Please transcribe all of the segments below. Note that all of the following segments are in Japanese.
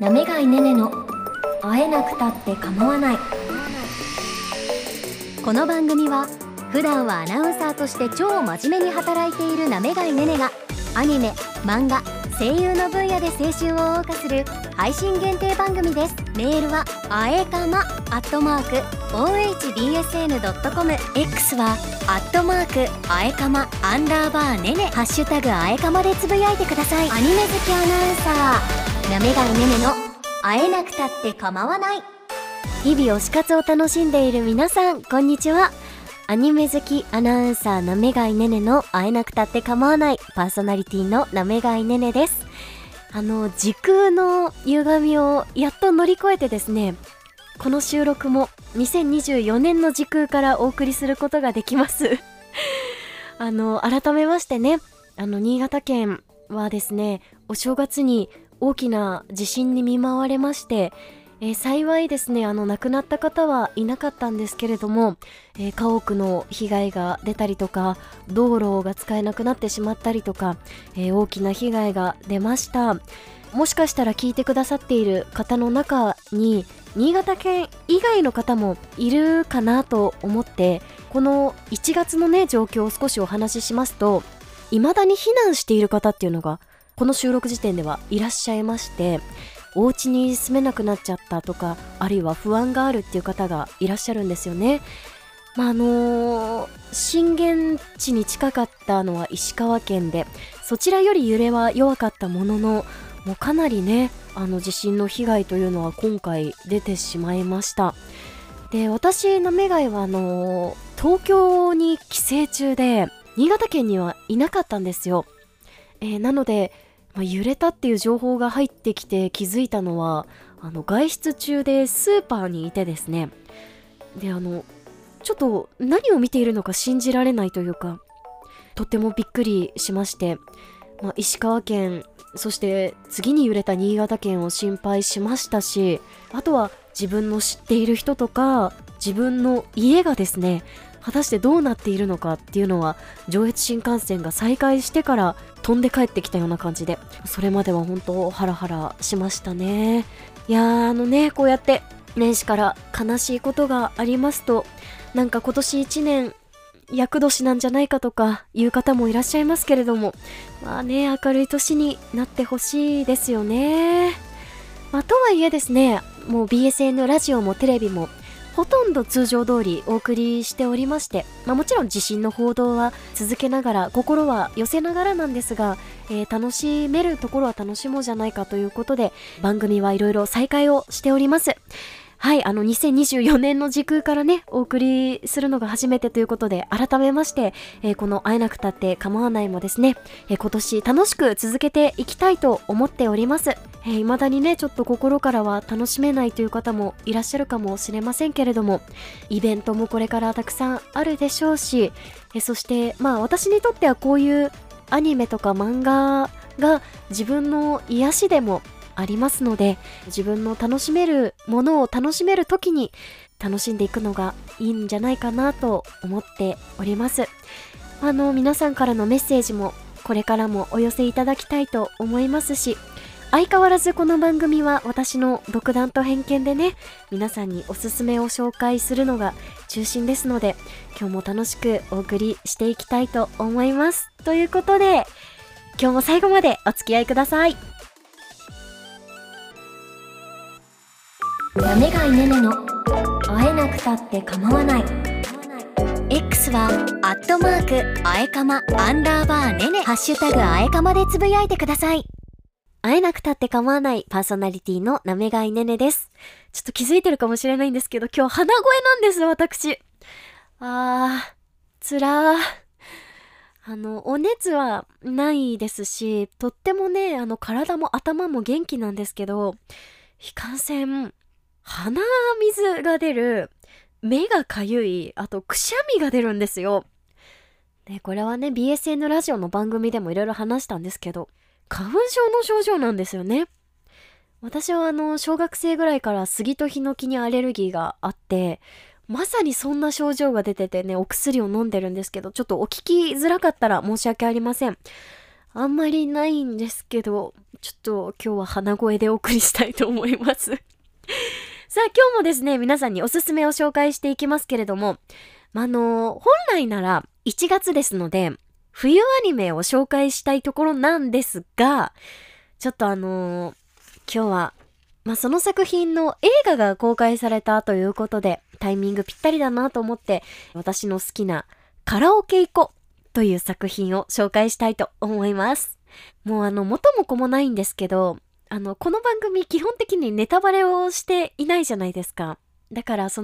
なめがいねねの会えなくたって構わない。この番組は普段はアナウンサーとして超真面目に働いているなめがいねねがアニメ、漫画、声優の分野で青春を謳歌する配信限定番組です。メールはあえかま@ohbsn.com、 X は@あえかま_ねね、ハッシュタグあえかまでつぶやいてください。アニメ好きアナウンサーなめがいねねの会えなくたって構わない。日々推し活を楽しんでいる皆さん、こんにちは。アニメ好きアナウンサーなめがいねねの会えなくたって構わない、パーソナリティのなめがいねねです。時空の歪みをやっと乗り越えてですね、この収録も2024年の時空からお送りすることができます改めましてね、新潟県はですね、お正月に大きな地震に見舞われまして、幸いですね、亡くなった方はいなかったんですけれども、家屋の被害が出たりとか、道路が使えなくなってしまったりとか、大きな被害が出ました。もしかしたら聞いてくださっている方の中に、新潟県以外の方もいるかなと思って、この1月のね、状況を少しお話ししますと、未だに避難している方っていうのが、この収録時点ではいらっしゃいまして、お家に住めなくなっちゃったとか、あるいは不安があるっていう方がいらっしゃるんですよね。震源地に近かったのは石川県で、そちらより揺れは弱かったものの、もうかなりね、地震の被害というのは今回出てしまいました。で、私なめがいは東京に帰省中で、新潟県にはいなかったんですよ。なので、揺れたっていう情報が入ってきて気づいたのは、外出中でスーパーにいてですね。で、ちょっと何を見ているのか信じられないというか、とってもびっくりしまして、石川県、そして次に揺れた新潟県を心配しましたし、あとは自分の知っている人とか、自分の家がですね、果たしてどうなっているのかっていうのは、上越新幹線が再開してから飛んで帰ってきたような感じで、それまでは本当ハラハラしましたね。いやー、こうやって年始から悲しいことがありますと、なんか今年1年厄年なんじゃないかとかいう方もいらっしゃいますけれども、まあね、明るい年になってほしいですよね。とはいえですね、もう BSN ラジオもテレビもほとんど通常通りお送りしておりまして、もちろん地震の報道は続けながら、心は寄せながらなんですが、楽しめるところは楽しもうじゃないかということで、番組はいろいろ再開をしております。はい、2024年の時空からね、お送りするのが初めてということで、改めまして、この会えなくたって構わないもですね、今年楽しく続けていきたいと思っております。未だにね、ちょっと心からは楽しめないという方もいらっしゃるかもしれませんけれども、イベントもこれからたくさんあるでしょうし、そして、私にとってはこういうアニメとか漫画が自分の癒しでもありますので、自分の楽しめるものを楽しめる時に楽しんでいくのがいいんじゃないかなと思っております。皆さんからのメッセージもこれからもお寄せいただきたいと思いますし、相変わらずこの番組は私の独断と偏見でね、皆さんにおすすめを紹介するのが中心ですので、今日も楽しくお送りしていきたいと思います。ということで、今日も最後までお付き合いください。なめがいねねの会えなくたって構わない。 X は@あえかま_ねね、ハッシュタグあえかまでつぶやいてください。会えなくたって構わないパーソナリティのなめがいねねです。ちょっと気づいてるかもしれないんですけど、今日鼻声なんです、私。つらー。お熱はないですし、とってもね、体も頭も元気なんですけど、いかんせん鼻水が出る、目がかゆい、あとくしゃみが出るんですよ。で、これはね、 BSN ラジオの番組でもいろいろ話したんですけど、花粉症の症状なんですよね。私は小学生ぐらいから杉とヒノキにアレルギーがあって、まさにそんな症状が出ててね、お薬を飲んでるんですけど、ちょっとお聞きづらかったら申し訳ありません。あんまりないんですけど、ちょっと今日は鼻声でお送りしたいと思いますさあ今日もですね、皆さんにおすすめを紹介していきますけれども、本来なら1月ですので冬アニメを紹介したいところなんですが、ちょっと今日はその作品の映画が公開されたということで、タイミングぴったりだなと思って、私の好きなカラオケ行こうという作品を紹介したいと思います。もう元も子もないんですけど、この番組基本的にネタバレをしていないじゃないですか。だから一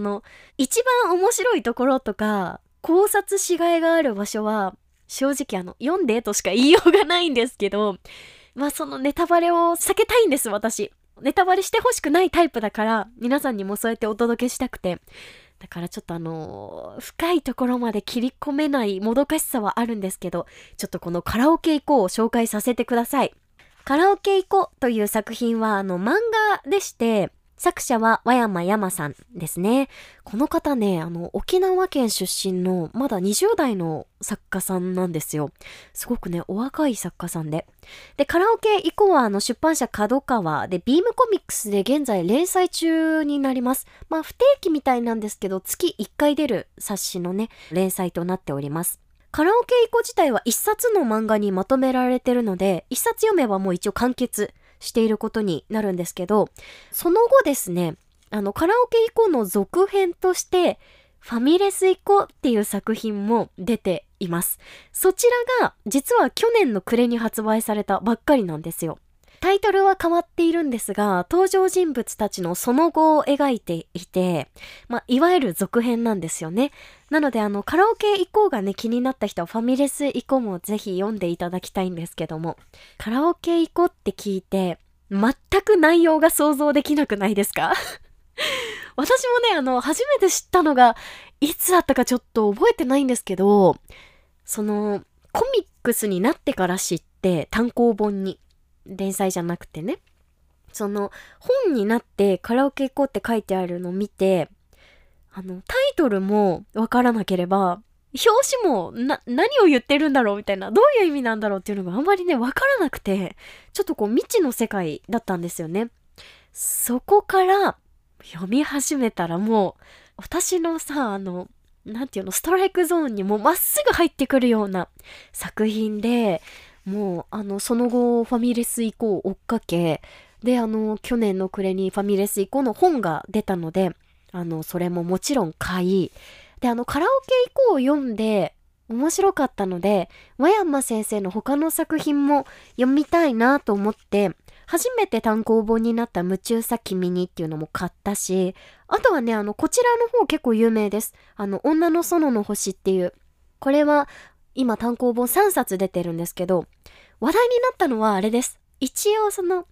番面白いところとか考察しがいがある場所は正直読んでとしか言いようがないんですけど、そのネタバレを避けたいんです私。ネタバレしてほしくないタイプだから、皆さんにもそうやってお届けしたくて。だからちょっと深いところまで切り込めないもどかしさはあるんですけど、ちょっとこのカラオケ行こうを紹介させてください。カラオケ行こうという作品は漫画でして、作者は和山やまさんですね。この方ね、沖縄県出身のまだ20代の作家さんなんですよ。すごくね、お若い作家さんで。で、カラオケ以降は出版社角川で、ビームコミックスで現在連載中になります。不定期みたいなんですけど、月1回出る冊子のね、連載となっております。カラオケ以降自体は1冊の漫画にまとめられてるので、1冊読めばもう一応完結していることになるんですけど、その後ですね、カラオケ以降の続編としてファミレス行こうっていう作品も出ています。そちらが実は去年の暮れに発売されたばっかりなんですよ。タイトルは変わっているんですが、登場人物たちのその後を描いていて、いわゆる続編なんですよね。なのでカラオケ以降がね、気になった人はファミレス以降もぜひ読んでいただきたいんですけども、カラオケ以降って聞いて全く内容が想像できなくないですか私もね、初めて知ったのがいつだったかちょっと覚えてないんですけど、コミックスになってから知って、単行本に、連載じゃなくてね、本になってカラオケ行こうって書いてあるのを見て、タイトルもわからなければ表紙も何を言ってるんだろうみたいな、どういう意味なんだろうっていうのがあんまりね、わからなくて、ちょっと未知の世界だったんですよね。そこから読み始めたら、もう私のさ、なんていうの、ストライクゾーンにもうまっすぐ入ってくるような作品で、もうその後ファミレス以降を追っかけで、去年の暮れにファミレス以降の本が出たので、それももちろん買いで、カラオケ以降を読んで面白かったので、和山先生の他の作品も読みたいなと思って、初めて単行本になった夢中さ君にっていうのも買ったし、あとはね、こちらの方結構有名です。女の園の星っていう、これは今単行本3冊出てるんですけど、話題になったのはあれです。一応3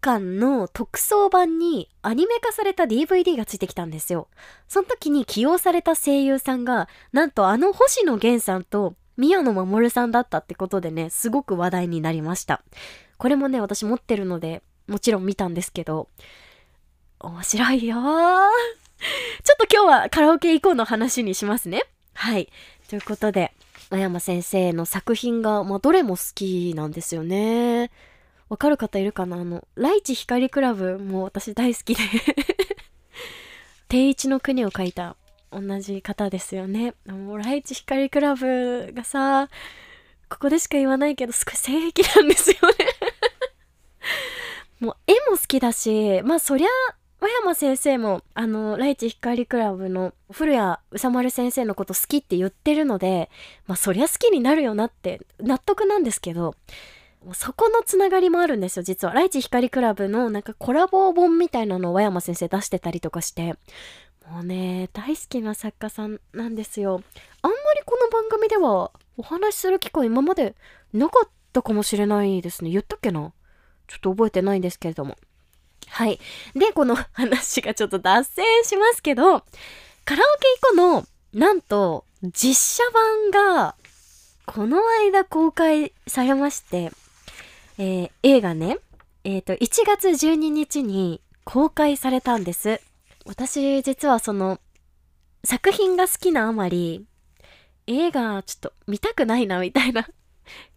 巻の特装版にアニメ化された DVD がついてきたんですよ。その時に起用された声優さんが、なんと星野源さんと宮野真守さんだったってことでね、すごく話題になりました。これもね、私持ってるので、もちろん見たんですけど、面白いよー。ちょっと今日はカラオケ以降の話にしますね。はい。ということで、和山先生の作品が、どれも好きなんですよね。わかる方いるかな？ライチ光クラブも私大好きで。定一の国を書いた同じ方ですよね。もうライチ光クラブがさ、ここでしか言わないけど、すごい性癖なんですよね。もう絵も好きだし、そりゃ、和山先生もライチ光クラブの古谷宇佐丸先生のこと好きって言ってるので、そりゃ好きになるよなって納得なんですけど、そこのつながりもあるんですよ。実はライチ光クラブのなんかコラボ本みたいなのを和山先生出してたりとかして、もうね、大好きな作家さんなんですよ。あんまりこの番組ではお話しする機会今までなかったかもしれないですね。言ったっけな、ちょっと覚えてないんですけれども、はい。で、この話がちょっと脱線しますけど、カラオケ以降の、なんと、実写版が、この間公開されまして、映画ね、1月12日に公開されたんです。私、実は作品が好きなあまり、映画ちょっと見たくないな、みたいな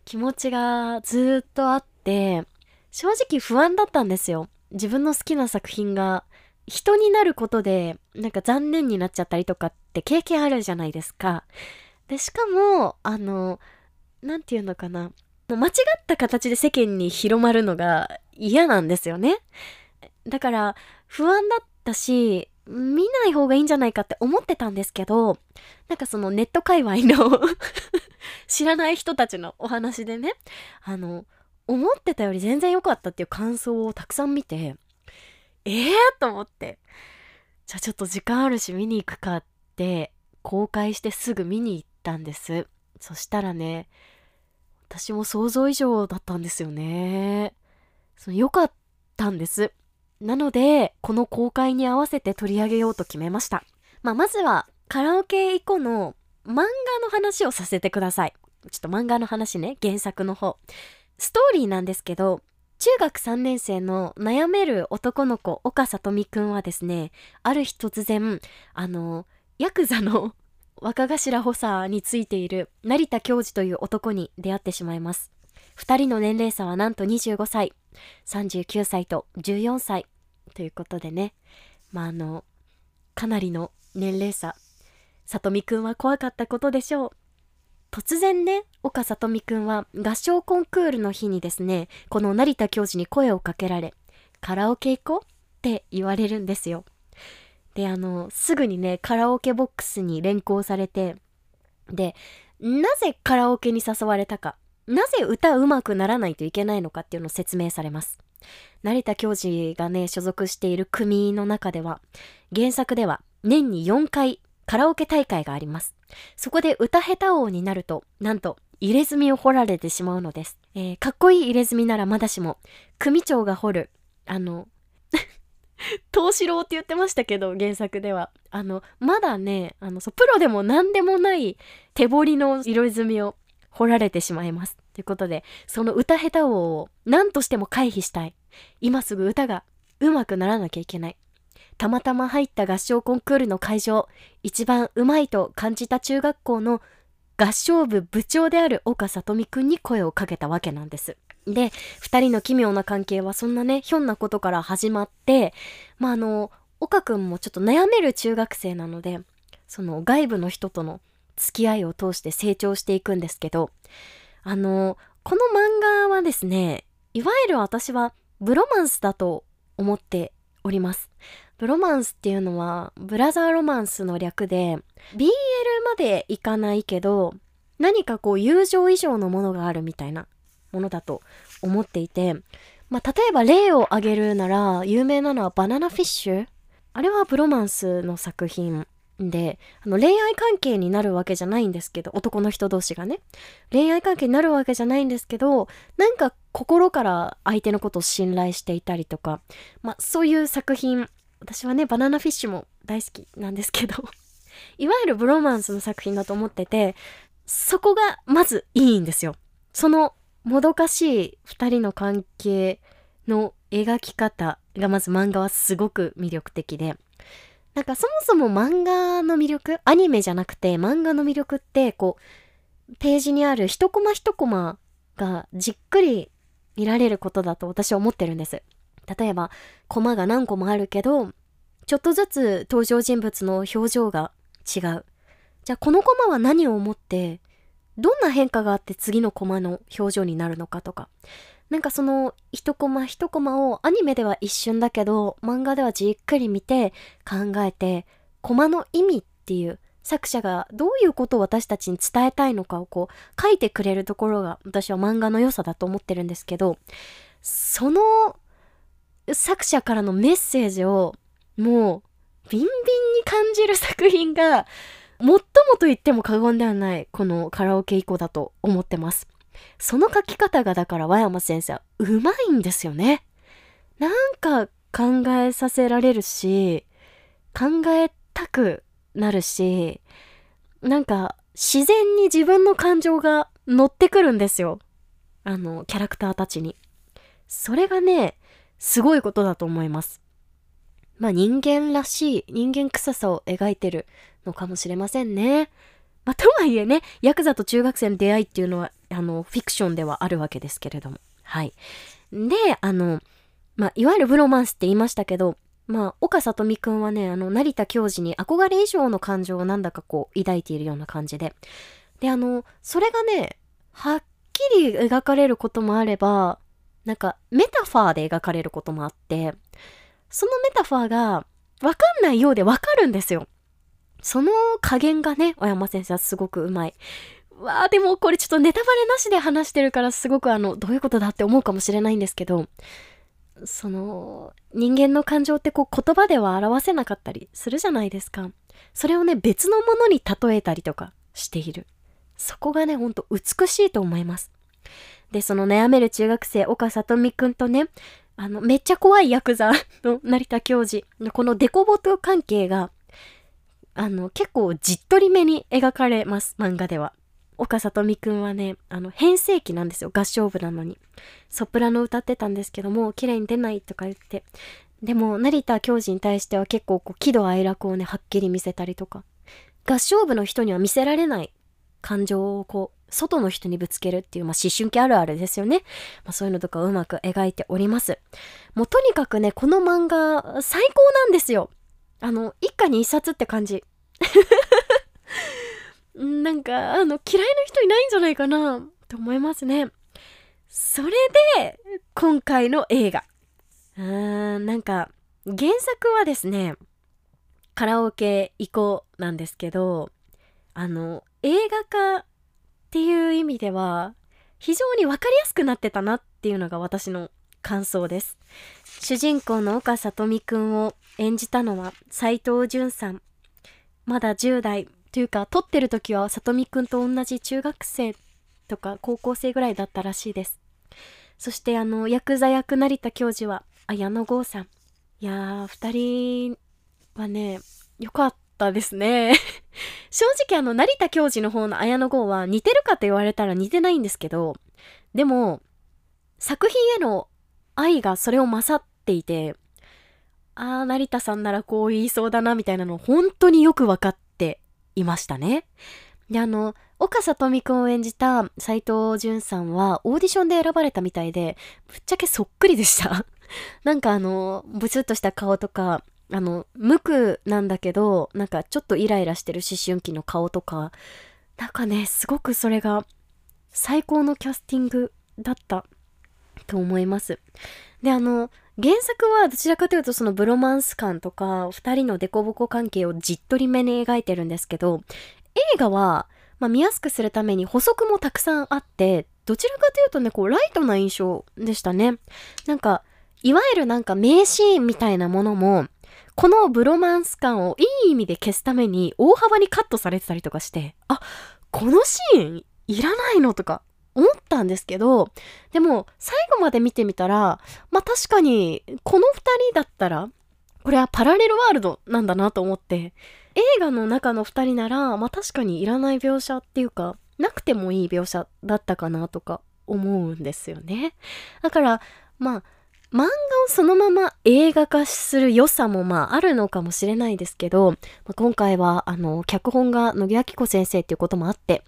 気持ちがずっとあって、正直不安だったんですよ。自分の好きな作品が人になることでなんか残念になっちゃったりとかって経験あるじゃないですか。で、しかもなんていうのかな、間違った形で世間に広まるのが嫌なんですよね。だから不安だったし、見ない方がいいんじゃないかって思ってたんですけど、なんかそのネット界隈の知らない人たちのお話でね、思ってたより全然良かったっていう感想をたくさん見て、と思って、じゃあちょっと時間あるし見に行くかって公開してすぐ見に行ったんです。そしたらね、私も想像以上だったんですよね。良かったんです。なのでこの公開に合わせて取り上げようと決めました。まずはカラオケ以降の漫画の話をさせてください。ちょっと漫画の話ね、原作の方ストーリーなんですけど、中学3年生の悩める男の子岡里美くんはですね、ある日突然ヤクザの若頭補佐についている成田教授という男に出会ってしまいます。2人の年齢差はなんと25歳、39歳と14歳ということでね、かなりの年齢差。里美くんは怖かったことでしょう。突然ね、岡里美くんは合唱コンクールの日にですね、この成田教授に声をかけられ、カラオケ行こうって言われるんですよ。で、すぐにね、カラオケボックスに連行されて、で、なぜカラオケに誘われたか、なぜ歌うまくならないといけないのかっていうのを説明されます。成田教授がね、所属している組の中では、原作では年に4回カラオケ大会があります。そこで歌下手王になると、なんと入れ墨を掘られてしまうのです。かっこいい入れ墨ならまだしも、組長が掘る藤四郎って言ってましたけど、原作ではまだね、プロでも何でもない手彫りの色墨を掘られてしまいます。ということで、その歌下手王を何としても回避したい。今すぐ歌が上手くならなきゃいけない。たまたま入った合唱コンクールの会場、一番うまいと感じた中学校の合唱部部長である岡里美くんに声をかけたわけなんです。で、2人の奇妙な関係はそんなね、ひょんなことから始まって、岡くんもちょっと悩める中学生なので、その外部の人との付き合いを通して成長していくんですけど、この漫画はですね、いわゆる私はブロマンスだと思っております。ブロマンスっていうのはブラザーロマンスの略で、 BL までいかないけど何かこう友情以上のものがあるみたいなものだと思っていて、例えば例を挙げるなら有名なのはバナナフィッシュ、あれはブロマンスの作品で、恋愛関係になるわけじゃないんですけど、男の人同士がね、恋愛関係になるわけじゃないんですけど、なんか心から相手のことを信頼していたりとか、そういう作品、私はね、バナナフィッシュも大好きなんですけど、いわゆるブロマンスの作品だと思ってて、そこがまずいいんですよ。そのもどかしい2人の関係の描き方がまず漫画はすごく魅力的で、なんかそもそも漫画の魅力、アニメじゃなくて漫画の魅力って、こう、ページにある一コマ一コマがじっくり見られることだと私は思ってるんです。例えばコマが何個もあるけど、ちょっとずつ登場人物の表情が違う。じゃあこのコマは何を思ってどんな変化があって次のコマの表情になるのかとか、なんかその一コマ一コマをアニメでは一瞬だけど漫画ではじっくり見て考えて、コマの意味っていう、作者がどういうことを私たちに伝えたいのかをこう書いてくれるところが私は漫画の良さだと思ってるんですけど、その作者からのメッセージをもうビンビンに感じる作品が最もと言っても過言ではない、このカラオケ以降だと思ってます。その書き方がだから和山先生はうまいんですよね。なんか考えさせられるし、考えたくなるし、なんか自然に自分の感情が乗ってくるんですよ。キャラクターたちに。それがね、すごいことだと思います。人間らしい、人間臭さを描いてるのかもしれませんね。とはいえね、ヤクザと中学生の出会いっていうのはフィクションではあるわけですけれども。はい。で、いわゆるブロマンスって言いましたけど、岡里美くんはね、成田教授に憧れ以上の感情をなんだかこう、抱いているような感じで。で、それがね、はっきり描かれることもあれば、なんか、メタファーで描かれることもあって、そのメタファーが、わかんないようでわかるんですよ。その加減がね、小山先生はすごくうまい。わあ、でもこれちょっとネタバレなしで話してるからすごくどういうことだって思うかもしれないんですけど、人間の感情ってこう言葉では表せなかったりするじゃないですか。それをね、別のものに例えたりとかしている。そこがね、ほんと美しいと思います。で、その悩める中学生、岡里美くんとね、めっちゃ怖いヤクザの成田教授のこのデコボト関係が、結構じっとりめに描かれます、漫画では。岡里美くんはね、変声期なんですよ、合唱部なのに。ソプラノ歌ってたんですけども、綺麗に出ないとか言って。でも、成田教授に対しては結構こう、喜怒哀楽をね、はっきり見せたりとか。合唱部の人には見せられない感情をこう、外の人にぶつけるっていう、思春期あるあるですよね。そういうのとかをうまく描いております。もうとにかくね、この漫画、最高なんですよ。一家に一冊って感じ。なんか、嫌いな人いないんじゃないかな、と思いますね。それで、今回の映画。なんか、原作はですね、カラオケ以降なんですけど、映画化っていう意味では、非常に分かりやすくなってたなっていうのが私の感想です。主人公の岡里美くんを演じたのは斉藤潤さん。まだ10代というか、撮ってる時は里美くんと同じ中学生とか高校生ぐらいだったらしいです。そしてヤクザ役成田教授は綾野剛さん。いやー、二人はね、よかったですね。正直成田教授の方の綾野剛は似てるかと言われたら似てないんですけど、でも、作品への愛がそれを勝っていて、ああ、成田さんならこう言いそうだな、みたいなのを本当によく分かっていましたね。で、岡里美くんを演じた斉藤潤さんはオーディションで選ばれたみたいで、ぶっちゃけそっくりでした。なんかブツッとした顔とか、無垢なんだけど、なんかちょっとイライラしてる思春期の顔とか、なんかね、すごくそれが最高のキャスティングだったと思います。で、原作はどちらかというとそのブロマンス感とか二人のデコボコ関係をじっとりめに描いてるんですけど、映画は、見やすくするために補足もたくさんあって、どちらかというとね、こうライトな印象でしたね。なんか、いわゆるなんか名シーンみたいなものも、このブロマンス感をいい意味で消すために大幅にカットされてたりとかして、あ、このシーンいらないのとか思ったんですけど、でも最後まで見てみたら、確かにこの二人だったら、これはパラレルワールドなんだなと思って、映画の中の二人なら、確かにいらない描写っていうか、なくてもいい描写だったかなとか思うんですよね。だから、漫画をそのまま映画化する良さもあるのかもしれないですけど、今回は脚本が野木明子先生っていうこともあって、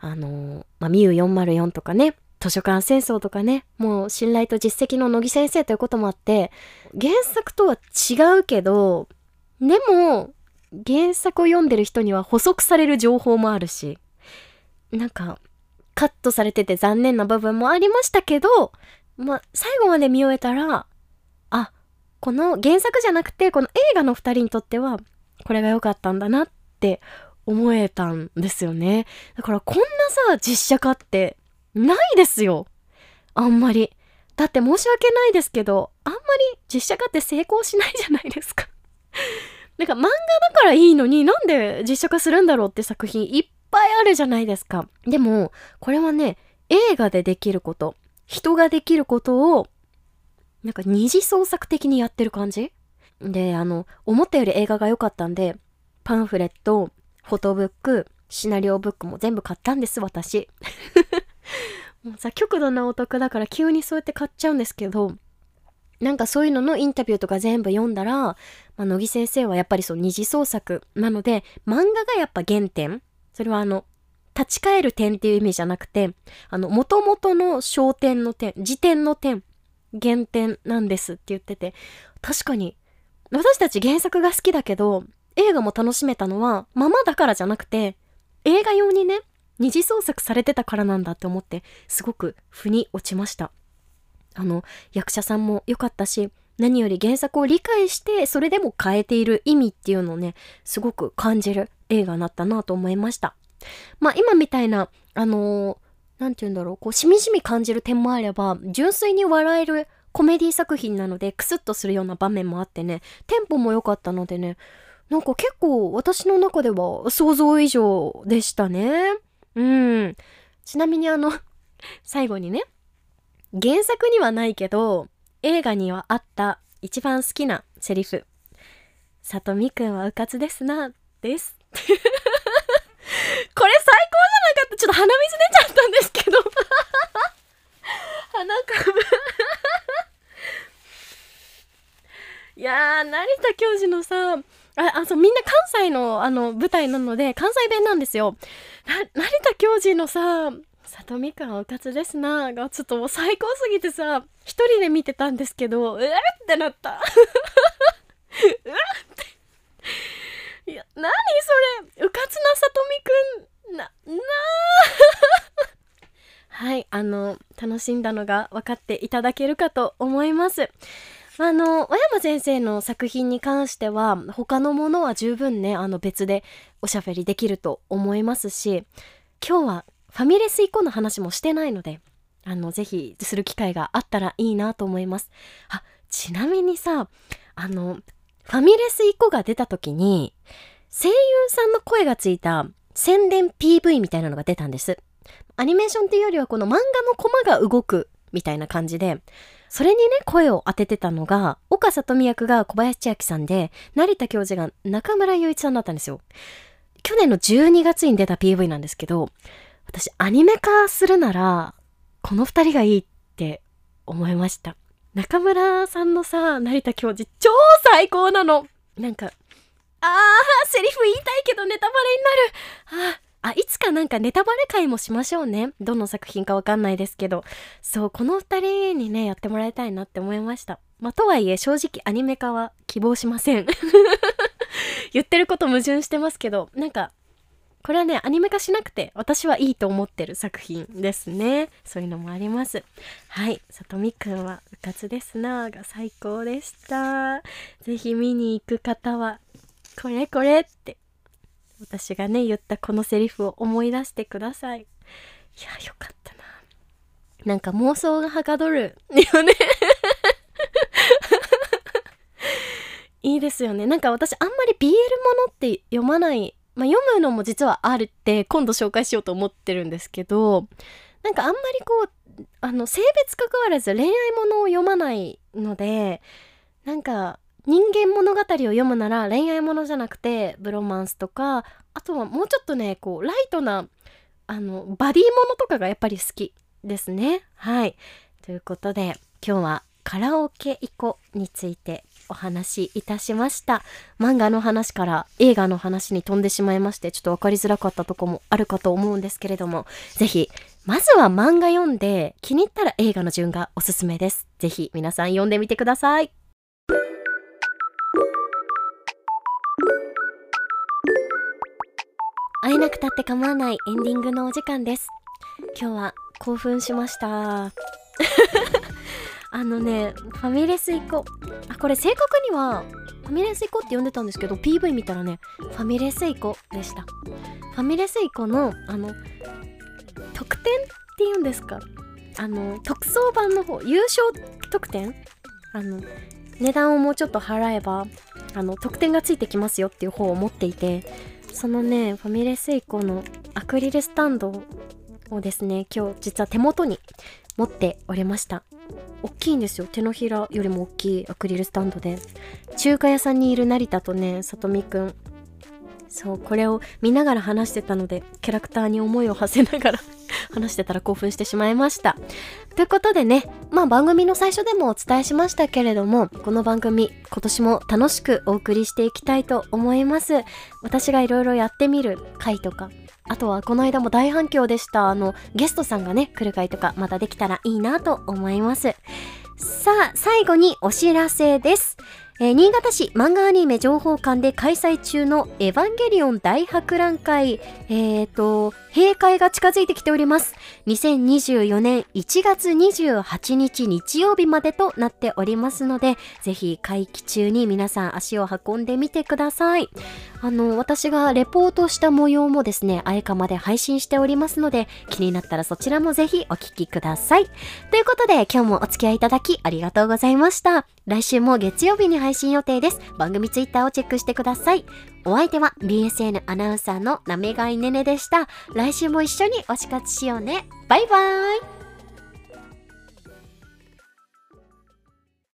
ミウ404とかね、図書館戦争とかね、もう信頼と実績の野木先生ということもあって、原作とは違うけど、でも原作を読んでる人には補足される情報もあるし、なんかカットされてて残念な部分もありましたけど、最後まで見終えたら、あ、この原作じゃなくて、この映画の二人にとっては、これが良かったんだなって思えたんですよね。だからこんな実写化ってないですよ。あんまり。だって申し訳ないですけど、あんまり実写化って成功しないじゃないですか。なんか漫画だからいいのに、なんで実写化するんだろうって作品いっぱいあるじゃないですか。でも、これはね、映画でできること。人ができることを、なんか二次創作的にやってる感じで、思ったより映画が良かったんで、パンフレット、フォトブック、シナリオブックも全部買ったんです、私。もうさ、極度なお得だから急にそうやって買っちゃうんですけど、なんかそういうののインタビューとか全部読んだら、野木先生はやっぱりそう二次創作なので、漫画がやっぱ原点。それは立ち返る点っていう意味じゃなくて、元々の焦点の点、時点の点、原点なんですって言ってて、確かに私たち原作が好きだけど映画も楽しめたのはままだからじゃなくて、映画用にね二次創作されてたからなんだって思って、すごく腑に落ちました。役者さんも良かったし、何より原作を理解してそれでも変えている意味っていうのをねすごく感じる映画になったなと思いました。まあ今みたいななんていうんだろう、こうしみじみ感じる点もあれば、純粋に笑えるコメディ作品なのでクスッとするような場面もあってね、テンポも良かったのでね、なんか結構私の中では想像以上でしたね。うん。ちなみに最後にね、原作にはないけど映画にはあった一番好きなセリフ、さとみくんはうかつですなですこれ最高じゃなかった。ちょっと鼻水出ちゃったんですけど鼻かぶいやー、成田教授のさ、そう、みんな関西の舞台なので関西弁なんですよ。成田教授のさ、さとみくんはうかつですながちょっともう最高すぎてさ、一人で見てたんですけど、うわってなったうわって、いや何それ、うかつなさとみくんなはい、楽しんだのが分かっていただけるかと思います。小山先生の作品に関しては他のものは十分ね別でおしゃべりできると思いますし、今日はファミレス以降の話もしてないので、ぜひする機会があったらいいなと思います。あ、ちなみにさ、ファミレス以降が出た時に、声優さんの声がついた宣伝 PV みたいなのが出たんです。アニメーションっていうよりはこの漫画のコマが動くみたいな感じで、それにね、声を当ててたのが、岡里美役が小林千秋さんで、成田教授が中村雄一さんだったんですよ。去年の12月に出た PV なんですけど、私アニメ化するならこの2人がいいって思いました。中村さんのさ、成田教授超最高なの。なんかセリフ言いたいけどネタバレになる。いつかなんかネタバレ回もしましょうね。どの作品かわかんないですけど、そう、この2人にねやってもらいたいなって思いました。まあとはいえ正直アニメ化は希望しません言ってること矛盾してますけど、なんかこれはね、アニメ化しなくて私はいいと思ってる作品ですね。そういうのもあります。はい。さとみくんはうかつですなが最高でした。ぜひ見に行く方は、これこれって、私がね、言ったこのセリフを思い出してください。いや、よかったな。なんか妄想がはかどるよね。いいですよね。なんか私あんまり BL ものって読まない。まあ、読むのも実はあるって今度紹介しようと思ってるんですけど、なんかあんまりこう性別関わらず恋愛ものを読まないので、なんか人間物語を読むなら恋愛ものじゃなくてブロマンスとか、あとはもうちょっとねこうライトなバディものとかがやっぱり好きですね。はい、ということで今日はカラオケイコについてお話しいたしました。漫画の話から映画の話に飛んでしまいまして、ちょっと分かりづらかったとこもあるかと思うんですけれども、ぜひまずは漫画読んで気に入ったら映画の順がおすすめです。ぜひ皆さん読んでみてください。会えなくたって構わないエンディングのお時間です。今日は興奮しましたファミレス行こう。これ正確にはファミレス行こうって呼んでたんですけど、 PV 見たらね、ファミレス行こうでした。ファミレス行こうの特典っていうんですか、特装版の方、優勝特典、値段をもうちょっと払えば特典がついてきますよっていう方を持っていて、そのねファミレス行こうのアクリルスタンドをですね、今日実は手元に持っておりました。大きいんですよ、手のひらよりも大きいアクリルスタンドで、中華屋さんにいる成田とねさとみくん、そうこれを見ながら話してたので、キャラクターに思いを馳せながら話してたら興奮してしまいました。ということでね、まあ番組の最初でもお伝えしましたけれども、この番組今年も楽しくお送りしていきたいと思います。私がいろいろやってみる回とか、あとはこの間も大反響でしたゲストさんがね来る回とかまたできたらいいなと思います。さあ最後にお知らせです。新潟市漫画アニメ情報館で開催中のエヴァンゲリオン大博覧会、閉会が近づいてきております。2024年1月28日日曜日までとなっておりますので、ぜひ会期中に皆さん足を運んでみてください。私がレポートした模様もですね、あえかまで配信しておりますので、気になったらそちらもぜひお聞きください。ということで今日もお付き合いいただきありがとうございました。来週も月曜日に配信予定です。番組ツイッターをチェックしてください。お相手は BSN アナウンサーのなめがいねねでした。来週も一緒に推し活しようね。バイバーイ。